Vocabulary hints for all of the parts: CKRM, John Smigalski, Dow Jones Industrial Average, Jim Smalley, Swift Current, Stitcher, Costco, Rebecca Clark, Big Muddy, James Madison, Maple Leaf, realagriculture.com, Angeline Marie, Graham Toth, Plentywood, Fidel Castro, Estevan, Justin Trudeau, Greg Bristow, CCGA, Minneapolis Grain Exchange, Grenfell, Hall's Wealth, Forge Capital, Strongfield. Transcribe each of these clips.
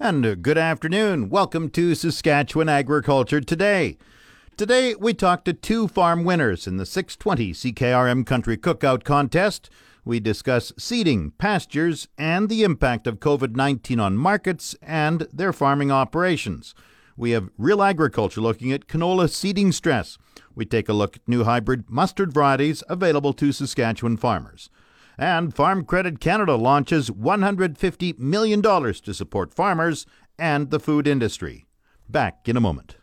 And good afternoon. Welcome to Saskatchewan Agriculture Today. Today we talked to two farm winners in the 620 CKRM Country Cookout Contest. We discuss seeding, pastures, and the impact of COVID-19 on markets and their farming operations. We have Real Agriculture looking at canola seeding stress. We take a look at new hybrid mustard varieties available to Saskatchewan farmers. And Farm Credit Canada launches $150 million to support farmers and the food industry. Back in a moment.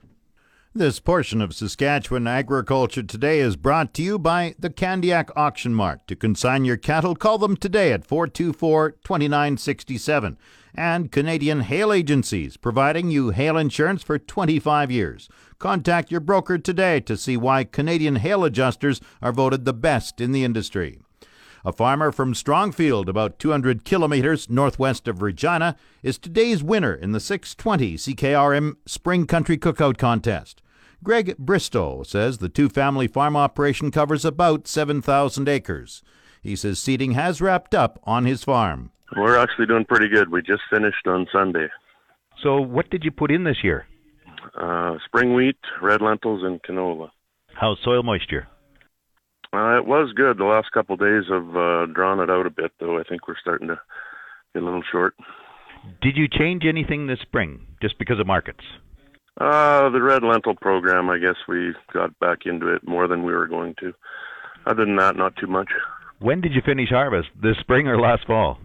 This portion of Saskatchewan Agriculture Today is brought to you by the Candiac Auction Mart. To consign your cattle, call them today at 424-2967. And Canadian Hail Agencies, providing you hail insurance for 25 years. Contact your broker today to see why Canadian hail adjusters are voted the best in the industry. A farmer from Strongfield, about 200 kilometers northwest of Regina, is today's winner in the 620 CKRM Spring Country Cookout Contest. Greg Bristow says the two-family farm operation covers about 7,000 acres. He says seeding has wrapped up on his farm. We're actually doing pretty good. We just finished on Sunday. So what did you put in this year? Spring wheat, red lentils, and canola. How's soil moisture? It was good. The last couple of days have drawn it out a bit, though. I think we're starting to get a little short. Did you change anything this spring just because of markets? The red lentil program, I guess we got back into it more than we were going to. Other than that, not too much. When did you finish harvest? This spring or last fall?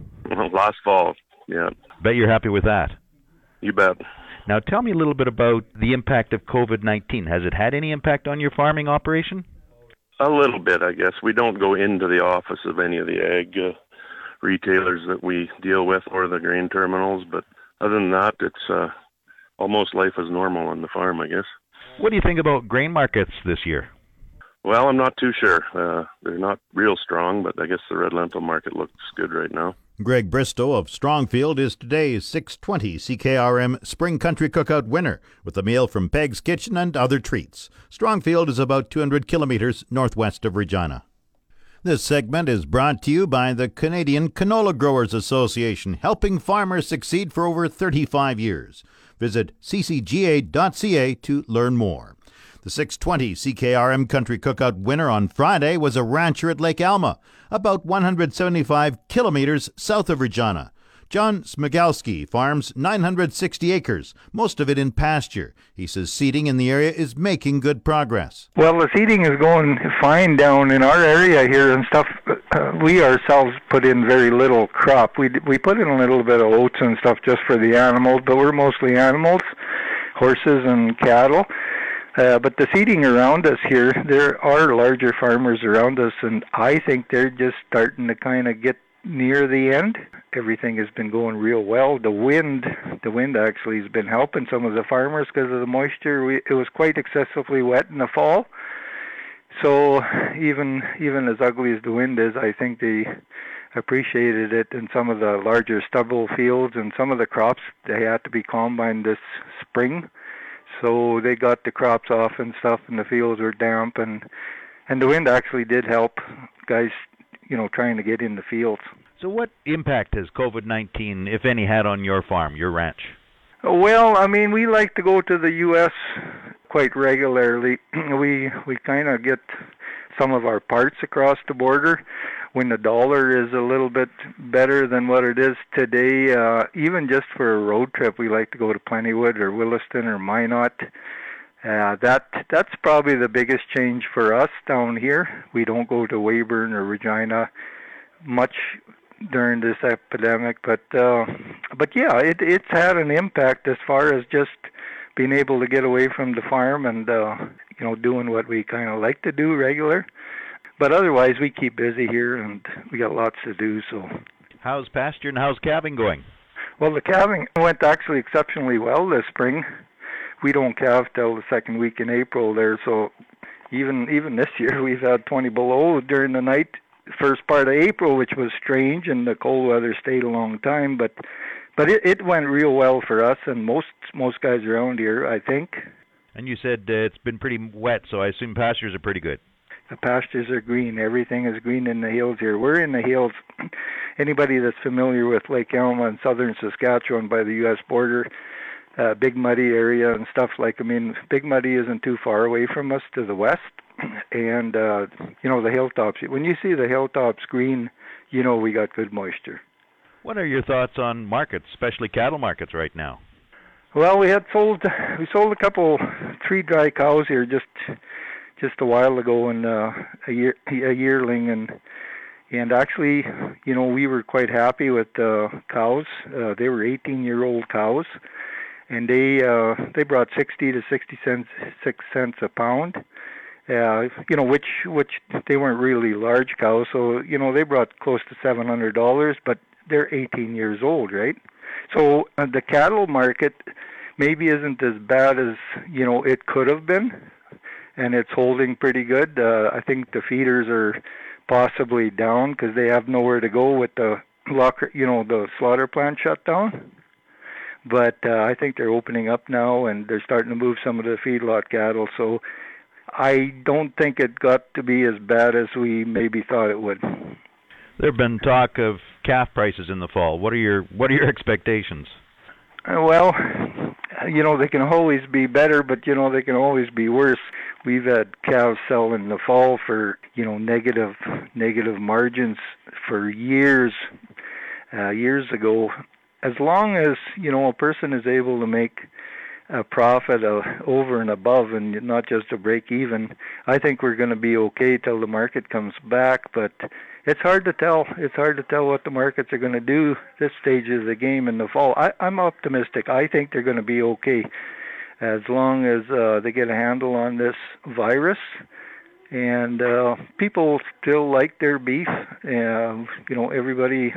Last fall, yeah. Bet you're happy with that. You bet. Now tell me a little bit about the impact of COVID-19. Has it had any impact on your farming operation? A little bit, I guess. We don't go into the office of any of the ag retailers that we deal with or the grain terminals, but other than that, it's almost life as normal on the farm, I guess. What do you think about grain markets this year? Well, I'm not too sure. They're not real strong, but I guess the red lentil market looks good right now. Greg Bristow of Strongfield is today's 620 CKRM Spring Country Cookout winner with a meal from Peg's Kitchen and other treats. Strongfield is about 200 kilometers northwest of Regina. This segment is brought to you by the Canadian Canola Growers Association, helping farmers succeed for over 35 years. Visit ccga.ca to learn more. The 620 CKRM Country Cookout winner on Friday was a rancher at Lake Alma, about 175 kilometers south of Regina. John Smigalski farms 960 acres, most of it in pasture. He says seeding in the area is making good progress. Well, the seeding is going fine down in our area here and stuff. We ourselves put in very little crop. We put in a little bit of oats and stuff just for the animals, but we're mostly animals, horses and cattle. But the seeding around us here, there are larger farmers around us, and I think they're just starting to kind of get near the end. Everything has been going real well. The wind actually has been helping some of the farmers because of the moisture. It was quite excessively wet in the fall. So even as ugly as the wind is, I think they appreciated it in some of the larger stubble fields and some of the crops. They had to be combined this spring. So they got the crops off and stuff, and the fields were damp, and the wind actually did help guys, trying to get in the fields. So what impact has COVID-19, if any, had on your farm, your ranch? Well, I mean, we like to go to the U.S. quite regularly. We kind of get some of our parts across the border. When the dollar is a little bit better than what it is today, even just for a road trip, we like to go to Plentywood or Williston or Minot. That's probably the biggest change for us down here. We don't go to Weyburn or Regina much during this epidemic, but yeah, it's had an impact as far as just being able to get away from the farm and doing what we kind of like to do regular. But otherwise, we keep busy here, and we got lots to do. So, how's pasture and how's calving going? Well, the calving went actually exceptionally well this spring. We don't calve till the second week in April there, so even this year we've had 20 below during the night, first part of April, which was strange, and the cold weather stayed a long time, but it went real well for us and most guys around here, I think. And you said it's been pretty wet, so I assume pastures are pretty good. The pastures are green. Everything is green in the hills here. We're in the hills. Anybody that's familiar with Lake Alma and southern Saskatchewan by the U.S. border, Big Muddy area and stuff Big Muddy isn't too far away from us to the west. And, the hilltops. When you see the hilltops green, you know we got good moisture. What are your thoughts on markets, especially cattle markets right now? Well, we sold a couple, 3 dry cows here just a while ago, and a yearling, and actually, we were quite happy with the cows. They were 18-year-old cows, and they brought 60 to 66 cents a pound. Which they weren't really large cows, so they brought close to $700, but they're 18 years old, right? So the cattle market maybe isn't as bad as it could have been, and it's holding pretty good. I think the feeders are possibly down because they have nowhere to go with the locker, the slaughter plant shut down. But I think they're opening up now, and they're starting to move some of the feedlot cattle. So I don't think it got to be as bad as we maybe thought it would. There've been talk of calf prices in the fall. What are your expectations? Well, they can always be better, but they can always be worse. We've had calves sell in the fall for negative margins for years. Years ago, as long as a person is able to make a profit over and above and not just a break even, I think we're going to be okay till the market comes back, but it's hard to tell. It's hard to tell what the markets are going to do this stage of the game in the fall. I'm optimistic. I think they're going to be okay as long as they get a handle on this virus, and people still like their beef. Everybody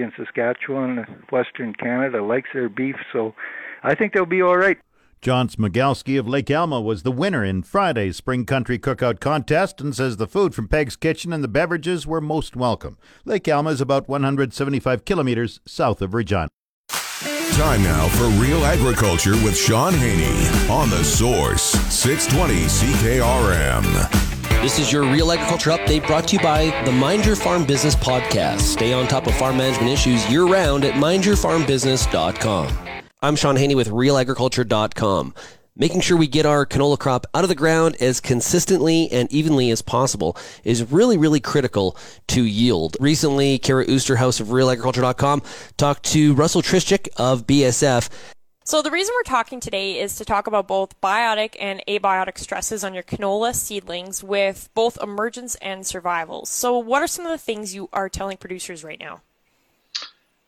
in Saskatchewan, Western Canada likes their beef, so I think they'll be all right. John Smigalski of Lake Alma was the winner in Friday's Spring Country Cookout Contest and says the food from Peg's Kitchen and the beverages were most welcome. Lake Alma is about 175 kilometers south of Regina. Time now for Real Agriculture with Sean Haney on The Source, 620 CKRM. This is your Real Agriculture Update brought to you by the Mind Your Farm Business podcast. Stay on top of farm management issues year-round at mindyourfarmbusiness.com. I'm Sean Haney with realagriculture.com. Making sure we get our canola crop out of the ground as consistently and evenly as possible is really, really critical to yield. Recently, Kara Oosterhouse of realagriculture.com talked to Russell Trischick of BSF. So the reason we're talking today is to talk about both biotic and abiotic stresses on your canola seedlings with both emergence and survival. So what are some of the things you are telling producers right now?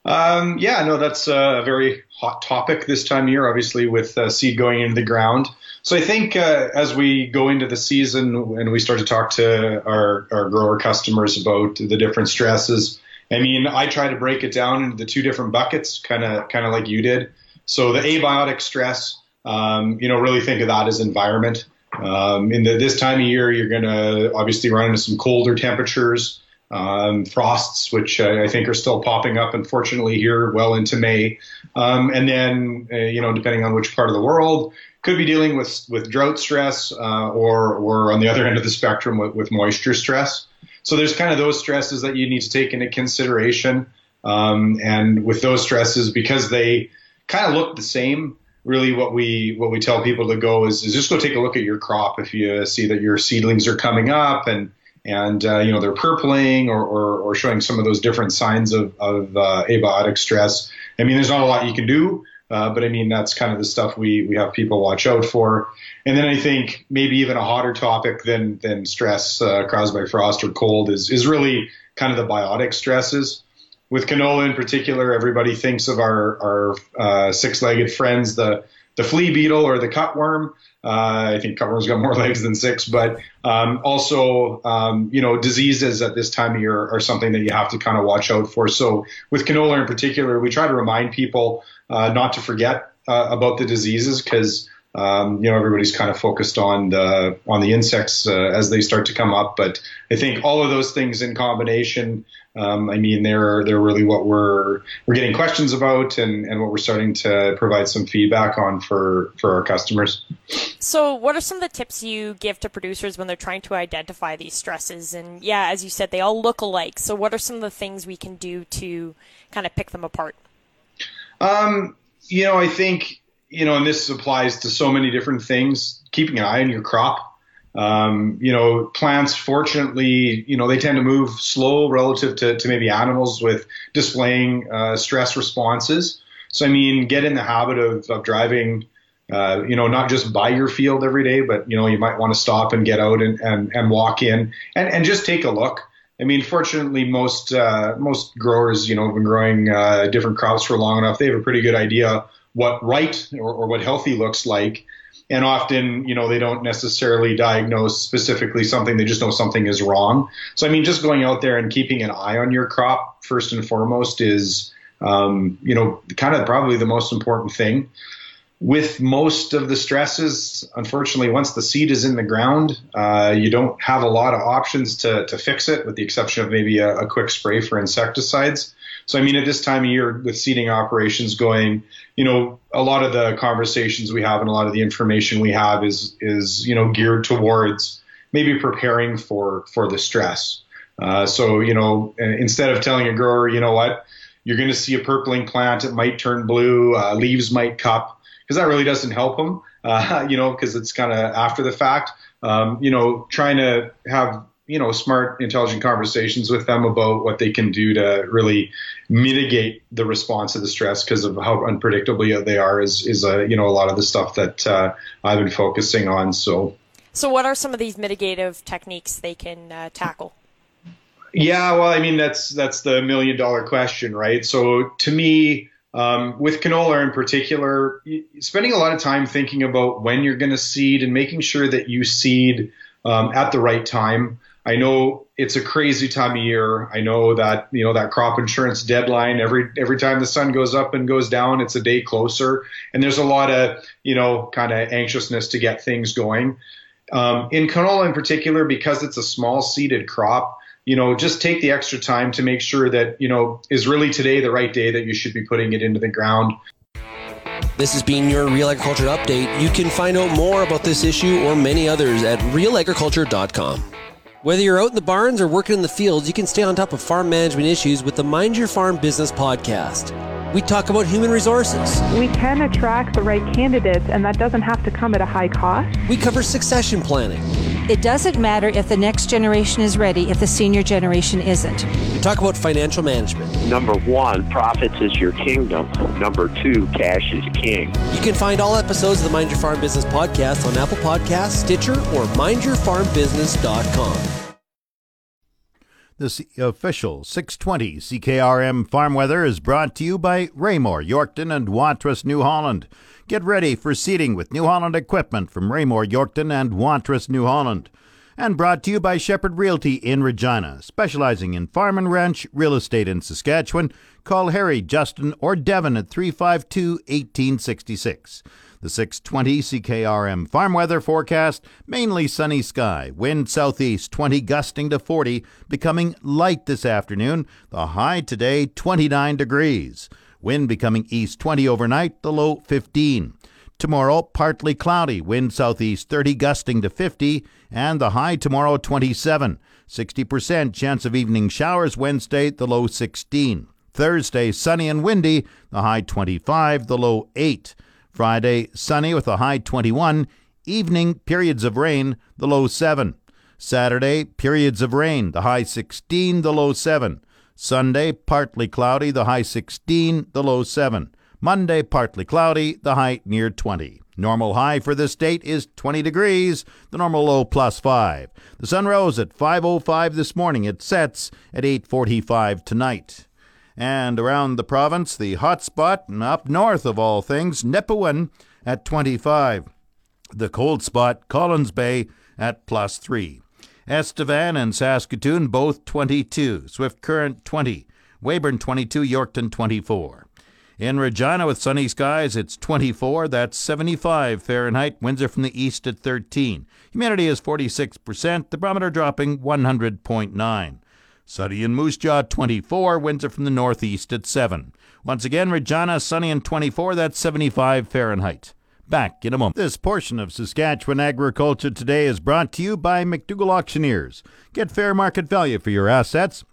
That's a very hot topic this time of year, obviously, with seed going into the ground. So I think as we go into the season and we start to talk to our grower customers about the different stresses, I try to break it down into the two different buckets, kind of like you did. So the abiotic stress, really think of that as environment. This time of year, you're going to obviously run into some colder temperatures. Frosts, which I think are still popping up, unfortunately, here well into May. And then, depending on which part of the world, could be dealing with drought stress or on the other end of the spectrum with moisture stress. So there's kind of those stresses that you need to take into consideration. And with those stresses, because they kind of look the same, really what we tell people to go is just go take a look at your crop if you see that your seedlings are coming up and they're purpling or showing some of those different signs of abiotic stress. There's not a lot you can do, but that's kind of the stuff we have people watch out for. And then I think maybe even a hotter topic than stress caused by frost or cold is really kind of the biotic stresses. With canola in particular, everybody thinks of our six-legged friends, the the flea beetle or the cutworm. I think cutworm's got more legs than six, but diseases at this time of year are something that you have to kind of watch out for. So with canola in particular, we try to remind people not to forget about the diseases, because everybody's kind of focused on the insects as they start to come up. But I think all of those things in combination, they're really what we're getting questions about and what we're starting to provide some feedback on for our customers. So what are some of the tips you give to producers when they're trying to identify these stresses? And yeah, as you said, they all look alike. So what are some of the things we can do to kind of pick them apart? I think, and this applies to so many different things, keeping an eye on your crop. Plants, fortunately, they tend to move slow relative to maybe animals with displaying stress responses. So, get in the habit of driving, not just by your field every day, but, you might want to stop and get out and walk in and just take a look. Fortunately, most growers, have been growing different crops for long enough. They have a pretty good idea what right or what healthy looks like. And often, they don't necessarily diagnose specifically something. They just know something is wrong. So, just going out there and keeping an eye on your crop first and foremost is, kind of probably the most important thing. With most of the stresses, unfortunately, once the seed is in the ground, you don't have a lot of options to fix it, with the exception of maybe a quick spray for insecticides. So, at this time of year with seeding operations going, a lot of the conversations we have and a lot of the information we have is geared towards maybe preparing for the stress. Instead of telling a grower, what, you're going to see a purpling plant, it might turn blue, leaves might cup, because that really doesn't help them, because it's kind of after the fact. Trying to have smart, intelligent conversations with them about what they can do to really mitigate the response to the stress, because of how unpredictable they are is a lot of the stuff that I've been focusing on. So what are some of these mitigative techniques they can tackle? Yeah, well, that's the million-dollar question, right? So to me, with canola in particular, spending a lot of time thinking about when you're going to seed and making sure that you seed at the right time. I know it's a crazy time of year. I know that, that crop insurance deadline, every time the sun goes up and goes down, it's a day closer. And there's a lot of, kind of anxiousness to get things going. In canola in particular, because it's a small seeded crop, just take the extra time to make sure that, is really today the right day that you should be putting it into the ground. This has been your Real Agriculture Update. You can find out more about this issue or many others at realagriculture.com. Whether you're out in the barns or working in the fields, you can stay on top of farm management issues with the Mind Your Farm Business podcast. We talk about human resources. We can attract the right candidates, and that doesn't have to come at a high cost. We cover succession planning. It doesn't matter if the next generation is ready if the senior generation isn't. We talk about financial management. Number one, profits is your kingdom. Number two, cash is king. You can find all episodes of the Mind Your Farm Business podcast on Apple Podcasts, Stitcher, or mindyourfarmbusiness.com. The official 620 CKRM Farm Weather is brought to you by Raymore, Yorkton, and Watrous, New Holland. Get ready for seeding with New Holland equipment from Raymore, Yorkton, and Watrous, New Holland. And brought to you by Shepherd Realty in Regina, specializing in farm and ranch real estate in Saskatchewan. Call Harry, Justin, or Devin at 352-1866. The 620 CKRM farm weather forecast, mainly sunny sky, wind southeast 20 gusting to 40, becoming light this afternoon, the high today 29 degrees. Wind becoming east 20 overnight, the low 15. Tomorrow, partly cloudy, wind southeast 30 gusting to 50, and the high tomorrow 27. 60% chance of evening showers Wednesday, the low 16. Thursday, sunny and windy, the high 25, the low 8. Friday, sunny with a high 21. Evening, periods of rain, the low 7. Saturday, periods of rain, the high 16, the low 7. Sunday, partly cloudy, the high 16, the low 7. Monday, partly cloudy, the high near 20. Normal high for this date is 20 degrees, the normal low plus 5. The sun rose at 5:05 this morning. It sets at 8:45 tonight. and around the province, the hot spot up north of all things, Nipawin at 25. The cold spot, Collins Bay at +3. Estevan and Saskatoon both 22, Swift Current 20, Weyburn 22, Yorkton 24. In Regina with sunny skies, it's 24, that's 75 Fahrenheit, winds are from the east at 13. Humidity is 46%, the barometer dropping 100.9. Sunny in Moose Jaw, 24, winds are from the northeast at 7. Once again, Regina, sunny and 24, that's 75 Fahrenheit. Back in a moment. This portion of Saskatchewan Agriculture Today is brought to you by McDougall Auctioneers. Get fair market value for your assets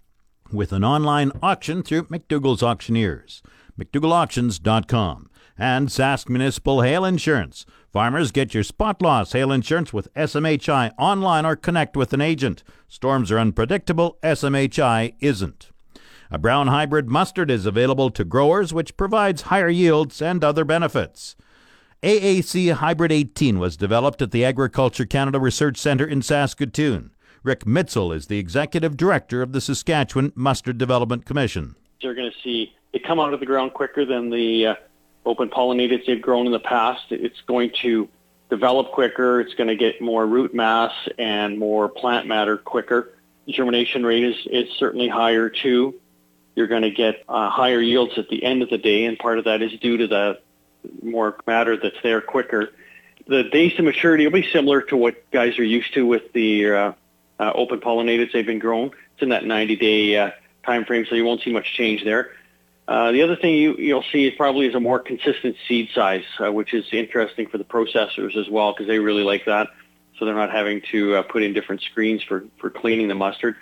with an online auction through McDougall's Auctioneers. McDougallAuctions.com and Sask Municipal Hail Insurance. Farmers, get your spot loss hail insurance with SMHI online or connect with an agent. Storms are unpredictable, SMHI isn't. A brown hybrid mustard is available to growers, which provides higher yields and other benefits. AAC Hybrid 18 was developed at the Agriculture Canada Research Centre in Saskatoon. Rick Mitzel is the Executive Director of the Saskatchewan Mustard Development Commission. You're going to see it come out of the ground quicker than the open pollinators they've grown in the past. It's going to develop quicker. It's going to get more root mass and more plant matter quicker. Germination rate is certainly higher too. You're going to get higher yields at the end of the day, and part of that is due to the more matter that's there quicker. The days to maturity will be similar to what guys are used to with the open pollinators they've been grown. It's in that 90-day time frame, so you won't see much change there. The other thing you'll see is probably is a more consistent seed size, which is interesting for the processors as well, because they really like that. So they're not having to put in different screens for cleaning the mustard.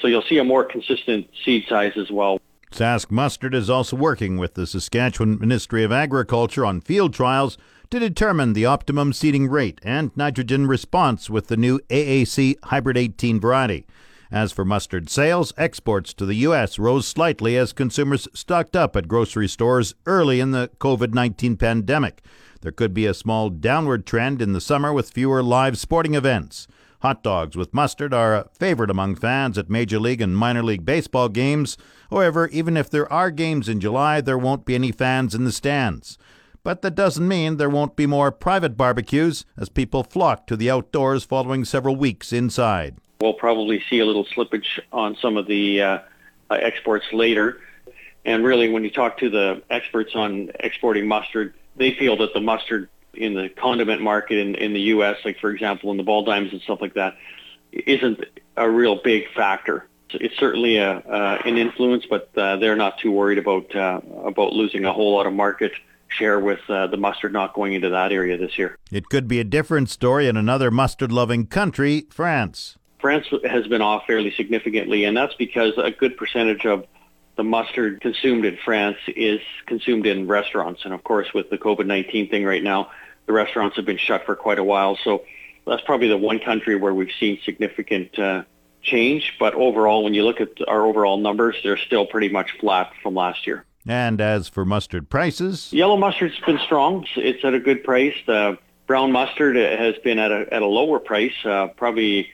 So you'll see a more consistent seed size as well. Sask Mustard is also working with the Saskatchewan Ministry of Agriculture on field trials to determine the optimum seeding rate and nitrogen response with the new AAC Hybrid 18 variety. As for mustard sales, exports to the U.S. rose slightly as consumers stocked up at grocery stores early in the COVID-19 pandemic. There could be a small downward trend in the summer with fewer live sporting events. Hot dogs with mustard are a favorite among fans at Major League and Minor League Baseball games. However, even if there are games in July, there won't be any fans in the stands. But that doesn't mean there won't be more private barbecues as people flock to the outdoors following several weeks inside. We'll probably see a little slippage on some of the exports later. And really, when you talk to the experts on exporting mustard, they feel that the mustard in the condiment market in the U.S., like, for example, in the ball diamonds and stuff like that, isn't a real big factor. It's certainly an influence, but they're not too worried about losing a whole lot of market share with the mustard not going into that area this year. It could be a different story in another mustard-loving country, France. France has been off fairly significantly, and that's because a good percentage of the mustard consumed in France is consumed in restaurants. And of course, with the COVID-19 thing right now, the restaurants have been shut for quite a while. So that's probably the one country where we've seen significant change. But overall, when you look at our overall numbers, they're still pretty much flat from last year. And as for mustard prices? Yellow mustard's been strong. It's at a good price. The brown mustard has been at a lower price, probably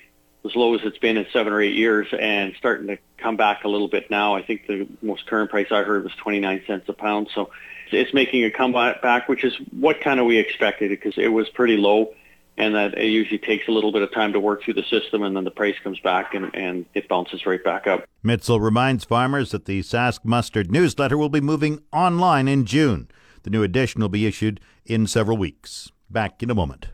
as low as it's been in 7 or 8 years, and starting to come back a little bit now. I think the most current price I heard was 29 cents a pound. So it's making a comeback, which is what kind of we expected, because it was pretty low, and that it usually takes a little bit of time to work through the system, and then the price comes back and it bounces right back up. Mitzel reminds farmers that the Sask Mustard newsletter will be moving online in June. The new edition will be issued in several weeks. Back in a moment.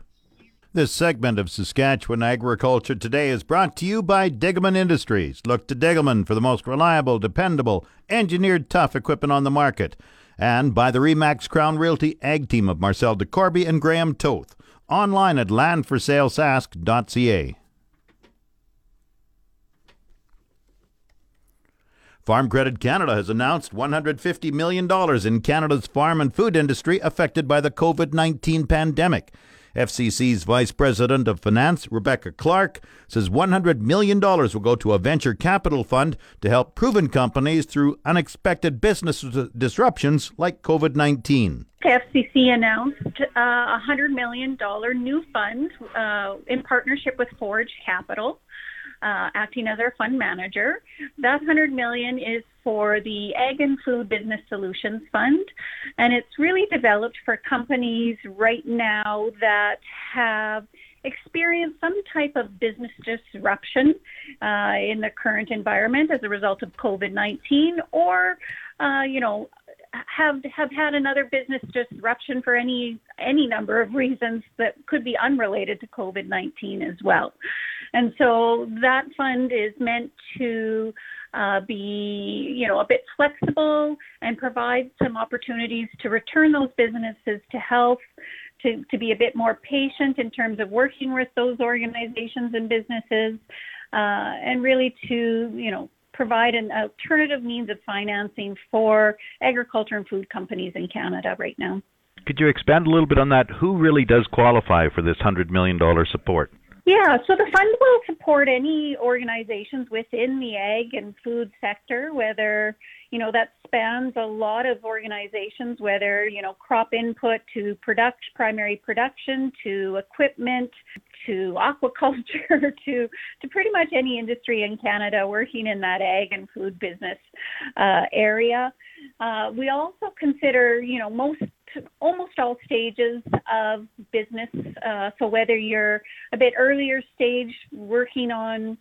This segment of Saskatchewan Agriculture Today is brought to you by Degelman Industries. Look to Degelman for the most reliable, dependable, engineered tough equipment on the market. And by the Remax Crown Realty Ag Team of Marcel DeCorby and Graham Toth. Online at landforsalesask.ca. Farm Credit Canada has announced $150 million in Canada's farm and food industry affected by the COVID-19 pandemic. FCC's Vice President of Finance, Rebecca Clark, says $100 million will go to a venture capital fund to help proven companies through unexpected business disruptions like COVID-19. FCC announced a $100 million new fund in partnership with Forge Capital, acting as our fund manager. That $100 million is for the Ag and Food Business Solutions Fund, and it's really developed for companies right now that have experienced some type of business disruption in the current environment as a result of COVID-19 or, have had another business disruption for any number of reasons that could be unrelated to COVID-19 as well. And so that fund is meant to be, a bit flexible and provide some opportunities to return those businesses to health, to be a bit more patient in terms of working with those organizations and businesses, and really to, provide an alternative means of financing for agriculture and food companies in Canada right now. Could you expand a little bit on that? Who really does qualify for this $100 million support? Yeah, so the fund will support any organizations within the ag and food sector, whether, that spans a lot of organizations, whether, crop input to primary production, to equipment, to aquaculture, to pretty much any industry in Canada working in that ag and food business area. We also consider, almost all stages of business. So whether you're a bit earlier stage working on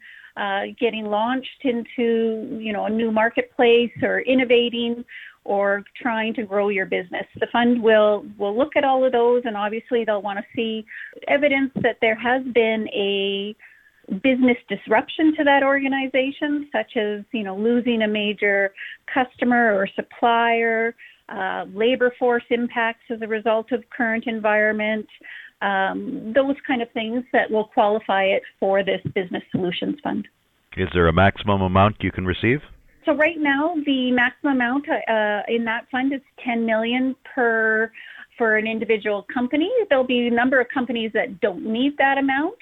getting launched into, a new marketplace or innovating or trying to grow your business, the fund will look at all of those, and obviously they'll want to see evidence that there has been a business disruption to that organization, such as, losing a major customer or supplier, labor force impacts as a result of current environment, those kind of things that will qualify it for this Business Solutions Fund. Is there a maximum amount you can receive? So right now, the maximum amount in that fund is $10 million for an individual company. There'll be a number of companies that don't need that amount,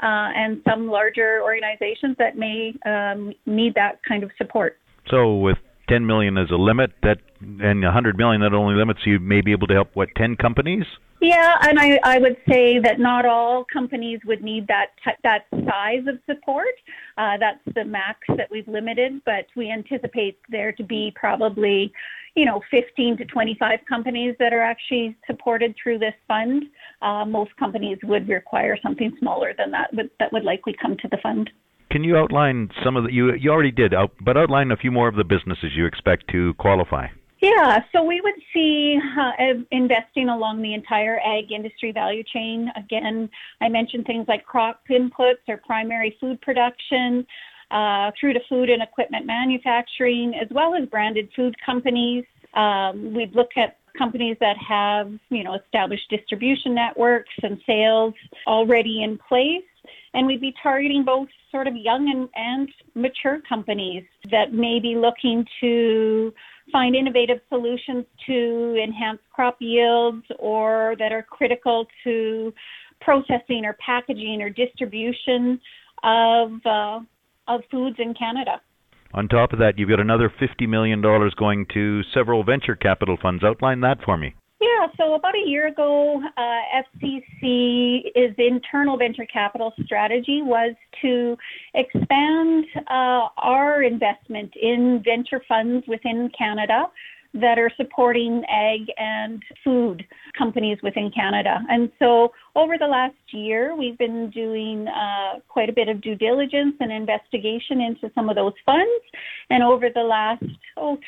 and some larger organizations that may need that kind of support. So with $10 million is a limit, and $100 million, that only limits you may be able to help, 10 companies? Yeah, and I would say that not all companies would need that size of support. That's the max that we've limited, but we anticipate there to be probably, 15 to 25 companies that are actually supported through this fund. Most companies would require something smaller than that, but that would likely come to the fund. Can you outline some of you already did, but outline a few more of the businesses you expect to qualify? Yeah, so we would see investing along the entire ag industry value chain. Again, I mentioned things like crop inputs or primary food production, through to food and equipment manufacturing, as well as branded food companies. We'd look at companies that have, established distribution networks and sales already in place. And we'd be targeting both sort of young and mature companies that may be looking to find innovative solutions to enhance crop yields or that are critical to processing or packaging or distribution of foods in Canada. On top of that, you've got another $50 million going to several venture capital funds. Outline that for me. Yeah, so about a year ago, FCC's internal venture capital strategy was to expand our investment in venture funds within Canada that are supporting ag and food companies within Canada. And so over the last year, we've been doing quite a bit of due diligence and investigation into some of those funds. And over the last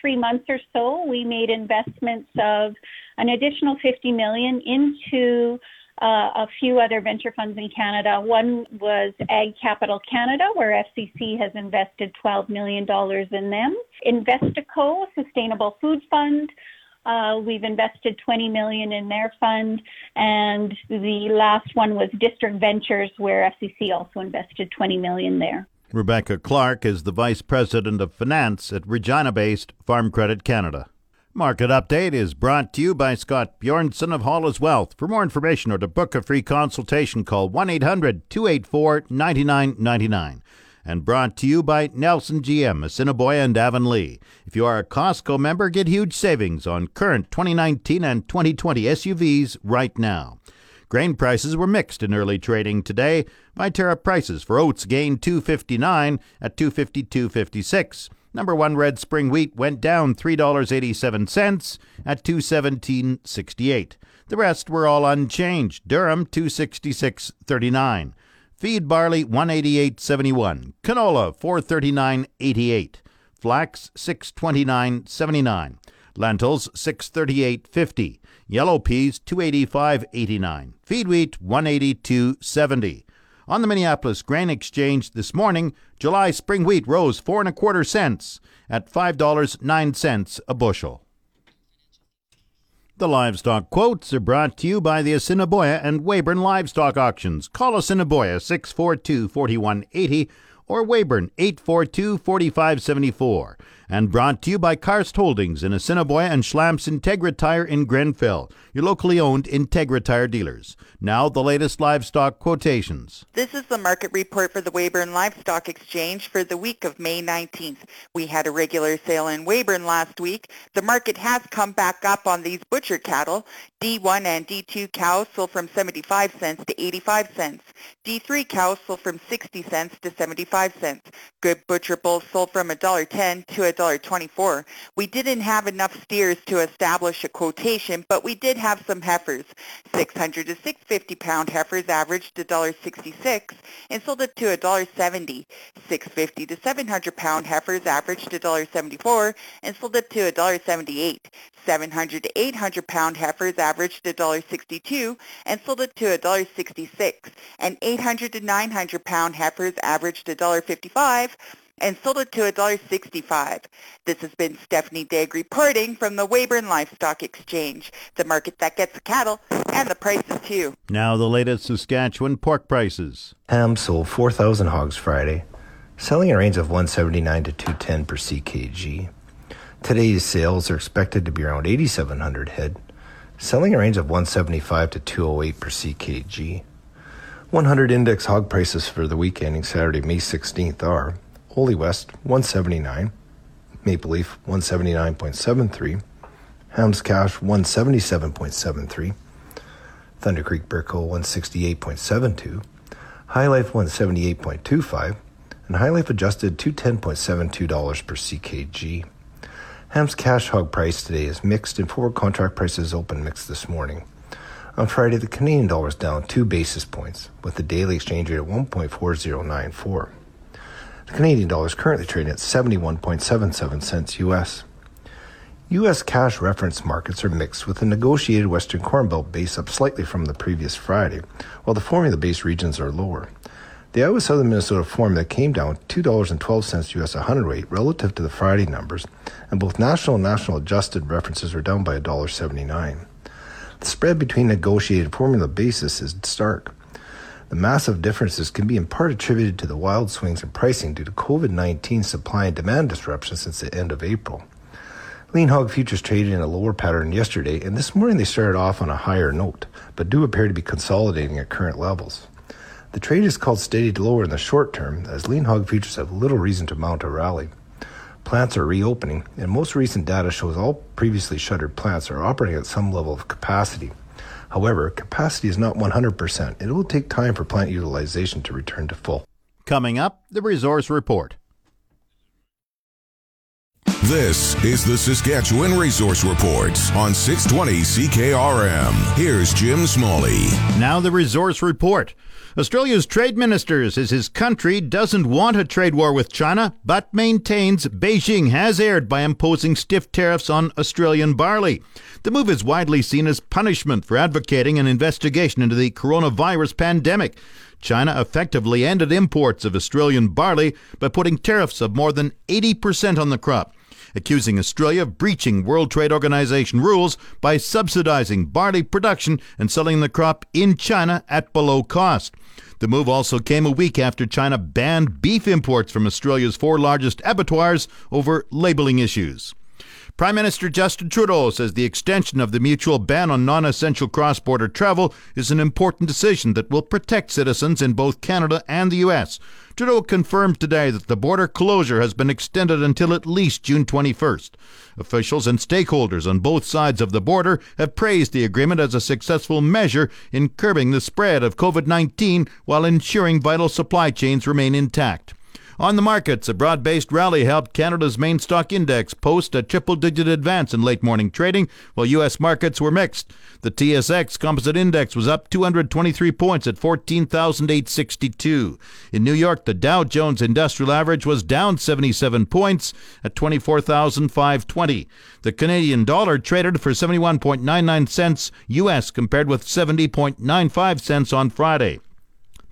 3 months or so, we made investments of an additional $50 million into a few other venture funds in Canada. One was Ag Capital Canada, where FCC has invested $12 million in them. Investico, Sustainable Food Fund, we've invested $20 million in their fund. And the last one was District Ventures, where FCC also invested $20 million there. Rebecca Clark is the Vice President of Finance at Regina-based Farm Credit Canada. Market Update is brought to you by Scott Bjornson of Hall's Wealth. For more information or to book a free consultation, call 1-800-284-9999. And brought to you by Nelson GM, Assiniboia and Avonlea. If you are a Costco member, get huge savings on current 2019 and 2020 SUVs right now. Grain prices were mixed in early trading today. Viterra prices for oats gained $2.59 at $2.52.56. Number one red spring wheat went down $3.87 at $217.68. The rest were all unchanged. Durham $266.39, feed barley $188.71, canola $439.88, flax $629.79, lentils $638.50, yellow peas $285.89, feed wheat $182.70. On the Minneapolis Grain Exchange this morning, July spring wheat rose 4.25 cents at $5.09 a bushel. The livestock quotes are brought to you by the Assiniboia and Weyburn Livestock Auctions. Call Assiniboia 642-4180 or Weyburn 842-4574. And brought to you by Karst Holdings in Assiniboia and Schlamps Integra Tire in Grenfell, your locally owned Integra Tire dealers. Now the latest livestock quotations. This is the market report for the Weyburn Livestock Exchange for the week of May 19th. We had a regular sale in Weyburn last week. The market has come back up on these butcher cattle. D1 and D2 cows sold from 75 cents to 85 cents. D3 cows sold from 60 cents to 75 cents. Good butcher bulls sold from $1.10 to $1.24. We didn't have enough steers to establish a quotation, but we did have some heifers. 600 to 650-pound heifers averaged $1.66 and sold up to $1.70. 650 to 700-pound heifers averaged $1.74 and sold up to $1.78. 700 to 800-pound heifers averaged $1.62 and sold up to $1.66. And 800 to 900-pound heifers averaged $1.55 and sold it to $1.65. This has been Stephanie Daig reporting from the Weyburn Livestock Exchange, the market that gets the cattle and the prices too. Now the latest Saskatchewan pork prices. Hams sold 4,000 hogs Friday, selling a range of $179 to $210 per CKG. Today's sales are expected to be around 8,700 head, selling a range of $175 to $208 per CKG. 100 index hog prices for the week ending Saturday, May 16th are Holy West, $179, Maple Leaf, $179.73, Hams Cash, $177.73, Thunder Creek Burco, $168.72, High Life, $178.25, and High Life adjusted $210.72 per CKG. Hams Cash hog price today is mixed and forward contract prices open mixed this morning. On Friday, the Canadian dollar is down 2 basis points, with the daily exchange rate at 1.4094. The Canadian dollar is currently trading at 71.77 cents U.S. U.S. cash reference markets are mixed, with the negotiated Western Corn Belt base up slightly from the previous Friday, while the formula-based regions are lower. The Iowa Southern Minnesota formula came down $2.12 U.S. a hundredweight relative to the Friday numbers, and both national and national adjusted references were down by $1.79. The spread between negotiated formula basis is stark. The massive differences can be in part attributed to the wild swings in pricing due to COVID-19 supply and demand disruptions since the end of April. Lean hog futures traded in a lower pattern yesterday, and this morning they started off on a higher note, but do appear to be consolidating at current levels. The trade is called steady to lower in the short term, as lean hog futures have little reason to mount a rally. Plants are reopening, and most recent data shows all previously shuttered plants are operating at some level of capacity. However, capacity is not 100%. It will take time for plant utilization to return to full. Coming up, the Resource Report. This is the Saskatchewan Resource Report on 620 CKRM. Here's Jim Smalley. Now the Resource Report. Australia's trade minister says his country doesn't want a trade war with China, but maintains Beijing has erred by imposing stiff tariffs on Australian barley. The move is widely seen as punishment for advocating an investigation into the coronavirus pandemic. China effectively ended imports of Australian barley by putting tariffs of more than 80% on the crop, accusing Australia of breaching World Trade Organization rules by subsidizing barley production and selling the crop in China at below cost. The move also came a week after China banned beef imports from Australia's four largest abattoirs over labeling issues. Prime Minister Justin Trudeau says the extension of the mutual ban on non-essential cross-border travel is an important decision that will protect citizens in both Canada and the U.S. Trudeau confirmed today that the border closure has been extended until at least June 21st. Officials and stakeholders on both sides of the border have praised the agreement as a successful measure in curbing the spread of COVID-19 while ensuring vital supply chains remain intact. On the markets, a broad-based rally helped Canada's main stock index post a triple-digit advance in late morning trading, while U.S. markets were mixed. The TSX Composite Index was up 223 points at 14,862. In New York, the Dow Jones Industrial Average was down 77 points at 24,520. The Canadian dollar traded for 71.99 cents U.S. compared with 70.95 cents on Friday.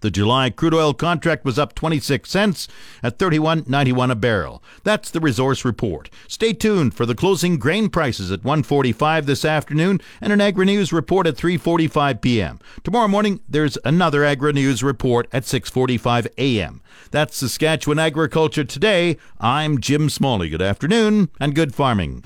The July crude oil contract was up 26 cents at $31.91 a barrel. That's the Resource Report. Stay tuned for the closing grain prices at 1:45 this afternoon and an Agri-News report at 3:45 p.m. Tomorrow morning, there's another Agri-News report at 6:45 a.m. That's Saskatchewan Agriculture Today. I'm Jim Smalley. Good afternoon and good farming.